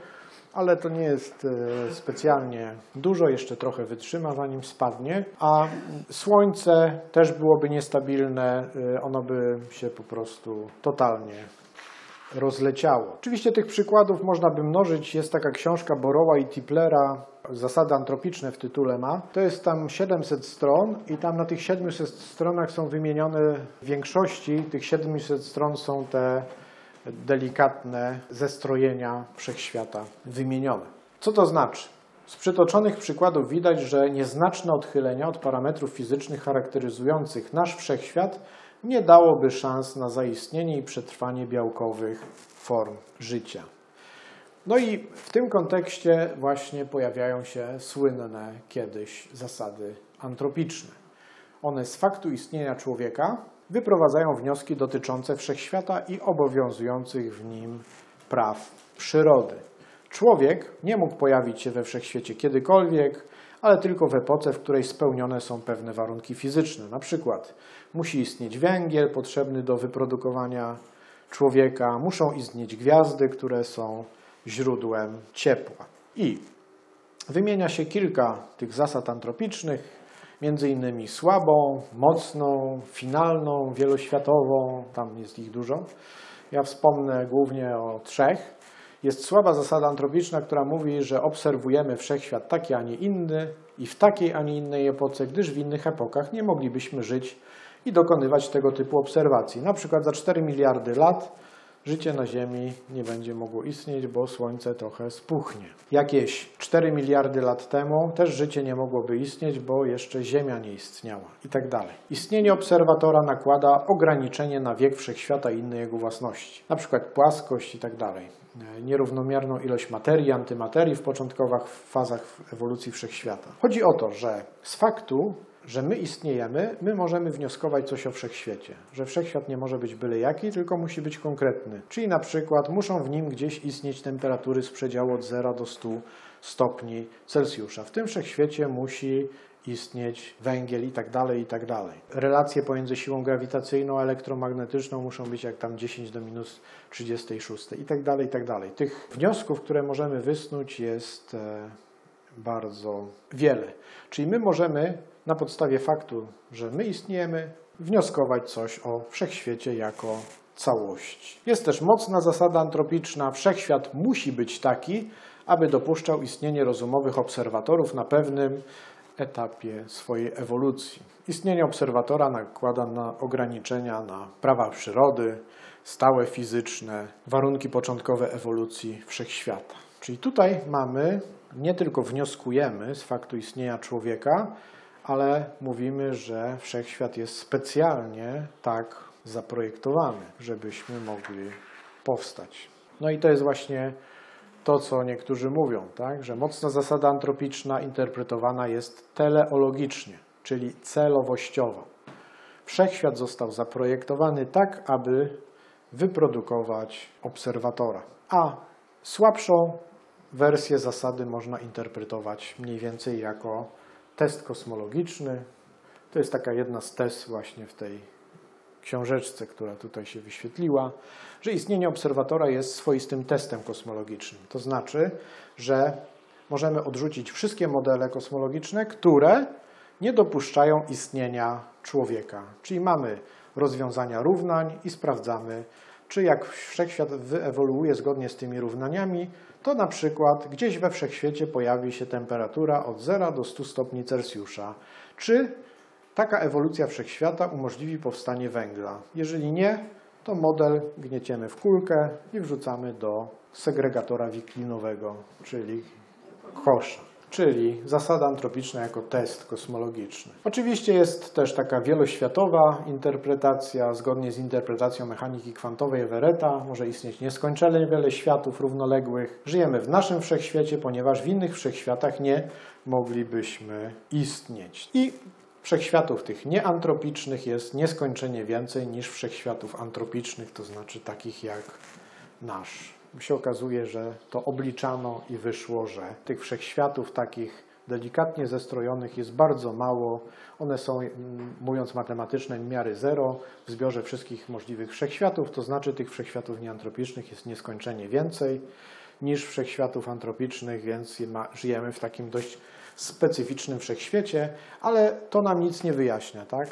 ale to nie jest specjalnie dużo, jeszcze trochę wytrzyma, zanim spadnie, a Słońce też byłoby niestabilne, ono by się po prostu totalnie rozleciało. Oczywiście tych przykładów można by mnożyć. Jest taka książka Barrowa i Tiplera, Zasady antropiczne w tytule ma. To jest tam 700 stron i tam na tych 700 stronach są wymienione, w większości tych 700 stron są te delikatne zestrojenia wszechświata wymienione. Co to znaczy? Z przytoczonych przykładów widać, że nieznaczne odchylenia od parametrów fizycznych charakteryzujących nasz wszechświat nie dałoby szans na zaistnienie i przetrwanie białkowych form życia. No i w tym kontekście właśnie pojawiają się słynne kiedyś zasady antropiczne. One z faktu istnienia człowieka wyprowadzają wnioski dotyczące wszechświata i obowiązujących w nim praw przyrody. Człowiek nie mógł pojawić się we wszechświecie kiedykolwiek, ale tylko w epoce, w której spełnione są pewne warunki fizyczne. Na przykład musi istnieć węgiel potrzebny do wyprodukowania człowieka, muszą istnieć gwiazdy, które są źródłem ciepła. I wymienia się kilka tych zasad antropicznych, między innymi słabą, mocną, finalną, wieloświatową, tam jest ich dużo. Ja wspomnę głównie o 3. Jest słaba zasada antropiczna, która mówi, że obserwujemy wszechświat taki, a nie inny i w takiej, a nie innej epoce, gdyż w innych epokach nie moglibyśmy żyć i dokonywać tego typu obserwacji. Na przykład za 4 miliardy lat życie na Ziemi nie będzie mogło istnieć, bo Słońce trochę spuchnie. Jakieś 4 miliardy lat temu też życie nie mogłoby istnieć, bo jeszcze Ziemia nie istniała i tak dalej. Istnienie obserwatora nakłada ograniczenie na wiek wszechświata i inne jego własności, na przykład płaskość i tak dalej. Nierównomierną ilość materii, antymaterii w początkowych fazach ewolucji wszechświata. Chodzi o to, że z faktu, że my istniejemy, my możemy wnioskować coś o wszechświecie. Że wszechświat nie może być byle jaki, tylko musi być konkretny. Czyli na przykład muszą w nim gdzieś istnieć temperatury z przedziału od 0 do 100 stopni Celsjusza. W tym wszechświecie musi istnieć węgiel i tak dalej, i tak dalej. Relacje pomiędzy siłą grawitacyjną a elektromagnetyczną muszą być jak tam 10 do minus 36 i tak dalej, i tak dalej. Tych wniosków, które możemy wysnuć, jest bardzo wiele. Czyli my możemy na podstawie faktu, że my istniejemy, wnioskować coś o wszechświecie jako całości. Jest też mocna zasada antropiczna. Wszechświat musi być taki, aby dopuszczał istnienie rozumowych obserwatorów na pewnym etapie swojej ewolucji. Istnienie obserwatora nakłada na ograniczenia na prawa przyrody, stałe fizyczne, warunki początkowe ewolucji wszechświata. Czyli tutaj mamy, nie tylko wnioskujemy z faktu istnienia człowieka, ale mówimy, że wszechświat jest specjalnie tak zaprojektowany, żebyśmy mogli powstać. No i to jest właśnie to, co niektórzy mówią, tak? Że mocna zasada antropiczna interpretowana jest teleologicznie, czyli celowościowo. Wszechświat został zaprojektowany tak, aby wyprodukować obserwatora. A słabszą wersję zasady można interpretować mniej więcej jako test kosmologiczny. To jest taka jedna z tez właśnie w tej książeczce, która tutaj się wyświetliła, że istnienie obserwatora jest swoistym testem kosmologicznym. To znaczy, że możemy odrzucić wszystkie modele kosmologiczne, które nie dopuszczają istnienia człowieka. Czyli mamy rozwiązania równań i sprawdzamy, czy jak wszechświat wyewoluuje zgodnie z tymi równaniami, to na przykład gdzieś we wszechświecie pojawi się temperatura od 0 do 100 stopni Celsjusza. Czy taka ewolucja wszechświata umożliwi powstanie węgla? Jeżeli nie, to model gnieciemy w kulkę i wrzucamy do segregatora wiklinowego, czyli kosza. Czyli zasada antropiczna jako test kosmologiczny. Oczywiście jest też taka wieloświatowa interpretacja. Zgodnie z interpretacją mechaniki kwantowej Everetta może istnieć nieskończenie wiele światów równoległych. Żyjemy w naszym wszechświecie, ponieważ w innych wszechświatach nie moglibyśmy istnieć. I wszechświatów tych nieantropicznych jest nieskończenie więcej niż wszechświatów antropicznych, to znaczy takich jak nasz. Się okazuje, że to obliczano i wyszło, że tych wszechświatów takich delikatnie zestrojonych jest bardzo mało. One są, mówiąc matematyczne, miary 0 w zbiorze wszystkich możliwych wszechświatów, to znaczy tych wszechświatów nieantropicznych jest nieskończenie więcej niż wszechświatów antropicznych, więc żyjemy w takim dość specyficznym wszechświecie, ale to nam nic nie wyjaśnia, tak?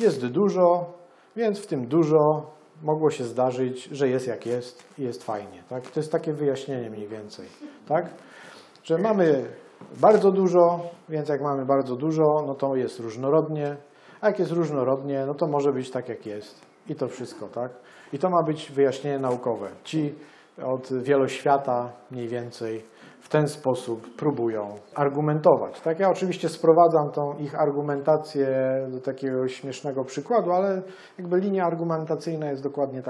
Jest dużo, więc w tym dużo mogło się zdarzyć, że jest jak jest i jest fajnie, tak? To jest takie wyjaśnienie mniej więcej, tak? Że mamy bardzo dużo, więc jak mamy bardzo dużo, no to jest różnorodnie, a jak jest różnorodnie, no to może być tak jak jest i to wszystko, tak? I to ma być wyjaśnienie naukowe. Ci od wieloświata mniej więcej w ten sposób próbują argumentować. Tak, ja oczywiście sprowadzam tą ich argumentację do takiego śmiesznego przykładu, ale jakby linia argumentacyjna jest dokładnie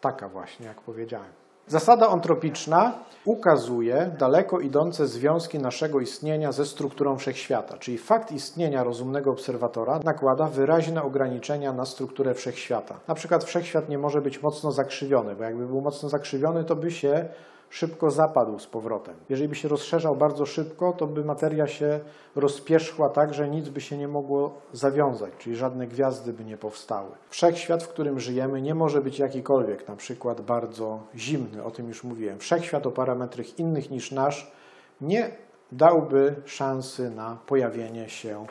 taka właśnie, jak powiedziałem. Zasada antropiczna ukazuje daleko idące związki naszego istnienia ze strukturą wszechświata, czyli fakt istnienia rozumnego obserwatora nakłada wyraźne ograniczenia na strukturę wszechświata. Na przykład wszechświat nie może być mocno zakrzywiony, bo jakby był mocno zakrzywiony, to by się szybko zapadł z powrotem. Jeżeli by się rozszerzał bardzo szybko, to by materia się rozpierzchła tak, że nic by się nie mogło zawiązać, czyli żadne gwiazdy by nie powstały. Wszechświat, w którym żyjemy, nie może być jakikolwiek, na przykład bardzo zimny, o tym już mówiłem. Wszechświat o parametrach innych niż nasz nie dałby szansy na pojawienie się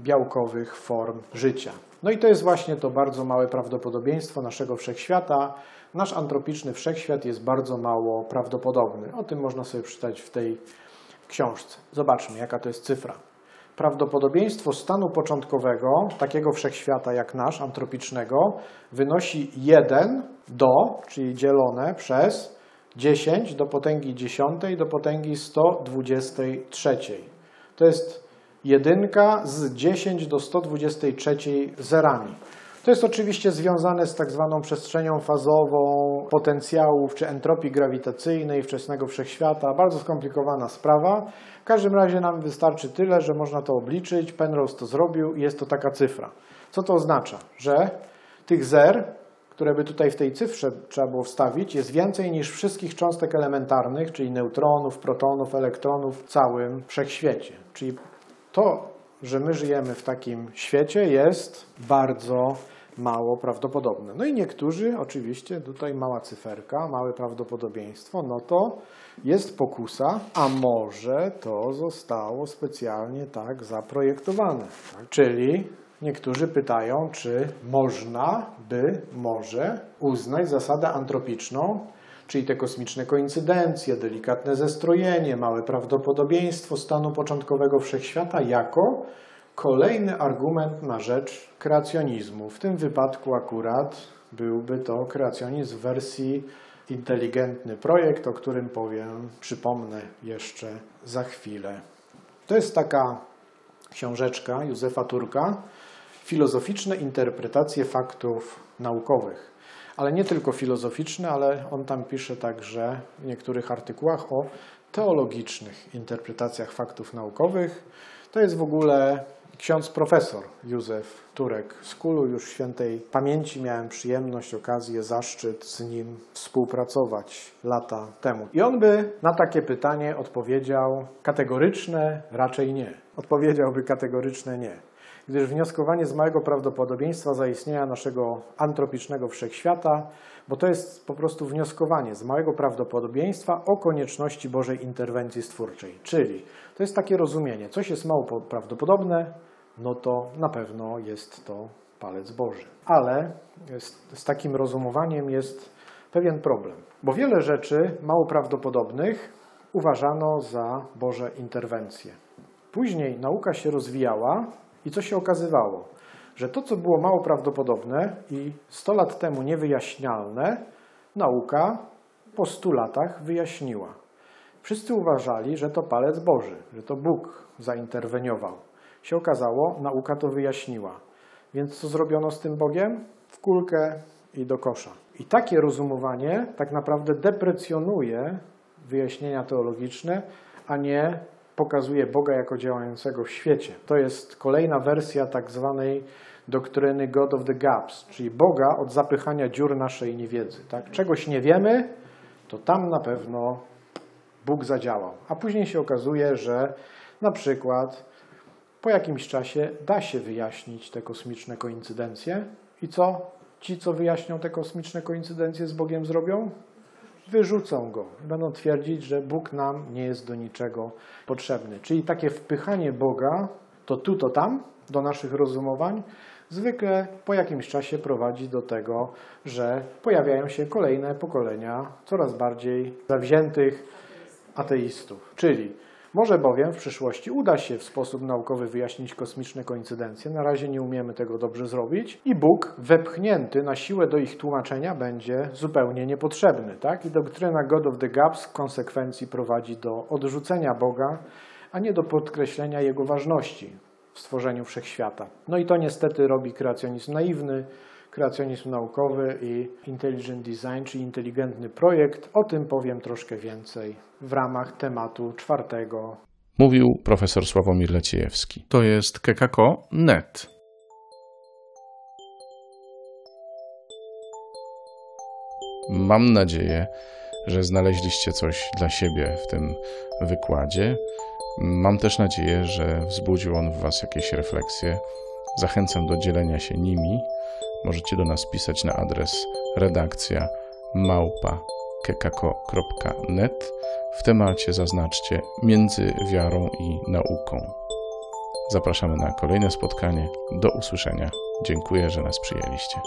białkowych form życia. No i to jest właśnie to bardzo małe prawdopodobieństwo naszego wszechświata. Nasz antropiczny wszechświat jest bardzo mało prawdopodobny. O tym można sobie przeczytać w tej książce. Zobaczmy, jaka to jest cyfra. Prawdopodobieństwo stanu początkowego takiego wszechświata jak nasz, antropicznego, wynosi 1 do, czyli dzielone przez 10 do potęgi 10 do potęgi 123. To jest jedynka z 10 do 123 zerami. To jest oczywiście związane z tak zwaną przestrzenią fazową potencjałów czy entropii grawitacyjnej wczesnego wszechświata. Bardzo skomplikowana sprawa. W każdym razie nam wystarczy tyle, że można to obliczyć. Penrose to zrobił i jest to taka cyfra. Co to oznacza? Że tych zer, które by tutaj w tej cyfrze trzeba było wstawić, jest więcej niż wszystkich cząstek elementarnych, czyli neutronów, protonów, elektronów w całym wszechświecie. Czyli to, że my żyjemy w takim świecie, jest bardzo mało prawdopodobne. No i niektórzy, oczywiście, tutaj mała cyferka, małe prawdopodobieństwo, no to jest pokusa, a może to zostało specjalnie tak zaprojektowane. Tak? Czyli niektórzy pytają, czy można by może uznać zasadę antropiczną, czyli te kosmiczne koincydencje, delikatne zestrojenie, małe prawdopodobieństwo stanu początkowego wszechświata jako kolejny argument na rzecz kreacjonizmu. W tym wypadku akurat byłby to kreacjonizm w wersji inteligentny projekt, o którym przypomnę jeszcze za chwilę. To jest taka książeczka Józefa Turka, filozoficzne interpretacje faktów naukowych. Ale nie tylko filozoficzne, ale on tam pisze także w niektórych artykułach o teologicznych interpretacjach faktów naukowych. To jest w ogóle ksiądz profesor Józef Turek z Kulu, już świętej pamięci. Miałem przyjemność, okazję, zaszczyt z nim współpracować lata temu. I on by na takie pytanie odpowiedział kategoryczne raczej nie. Odpowiedziałby kategoryczne nie. Gdyż wnioskowanie z małego prawdopodobieństwa zaistnienia naszego antropicznego wszechświata, bo to jest po prostu wnioskowanie z małego prawdopodobieństwa o konieczności Bożej interwencji stwórczej. Czyli to jest takie rozumienie, coś jest mało prawdopodobne, no to na pewno jest to palec Boży. Ale z takim rozumowaniem jest pewien problem, bo wiele rzeczy mało prawdopodobnych uważano za Boże interwencje. Później nauka się rozwijała i co się okazywało? Że to, co było mało prawdopodobne i 100 lat temu niewyjaśnialne, nauka po 100 latach wyjaśniła. Wszyscy uważali, że to palec Boży, że to Bóg zainterweniował. Się okazało, nauka to wyjaśniła. Więc co zrobiono z tym Bogiem? W kulkę i do kosza. I takie rozumowanie tak naprawdę deprecjonuje wyjaśnienia teologiczne, a nie pokazuje Boga jako działającego w świecie. To jest kolejna wersja tak zwanej doktryny God of the Gaps, czyli Boga od zapychania dziur naszej niewiedzy. Tak? Czegoś nie wiemy, to tam na pewno Bóg zadziałał. A później się okazuje, że na przykład po jakimś czasie da się wyjaśnić te kosmiczne koincydencje. I co ci, co wyjaśnią te kosmiczne koincydencje, z Bogiem zrobią? Wyrzucą go. Będą twierdzić, że Bóg nam nie jest do niczego potrzebny. Czyli takie wpychanie Boga, to tu, to tam, do naszych rozumowań, zwykle po jakimś czasie prowadzi do tego, że pojawiają się kolejne pokolenia coraz bardziej zawziętych ateistów. Czyli może bowiem w przyszłości uda się w sposób naukowy wyjaśnić kosmiczne koincydencje. Na razie nie umiemy tego dobrze zrobić i Bóg wepchnięty na siłę do ich tłumaczenia będzie zupełnie niepotrzebny. Tak? I doktryna God of the Gaps w konsekwencji prowadzi do odrzucenia Boga, a nie do podkreślenia Jego ważności w stworzeniu wszechświata. No i to niestety robi kreacjonizm naiwny, kreacjonizm naukowy i intelligent design, czyli inteligentny projekt. O tym powiem troszkę więcej w ramach tematu czwartego. Mówił profesor Sławomir Leciejewski. To jest Kekako.net. Mam nadzieję, że znaleźliście coś dla siebie w tym wykładzie. Mam też nadzieję, że wzbudził on w Was jakieś refleksje. Zachęcam do dzielenia się nimi. Możecie do nas pisać na adres redakcja@kekako.net. W temacie zaznaczcie między wiarą i nauką. Zapraszamy na kolejne spotkanie. Do usłyszenia. Dziękuję, że nas przyjęliście.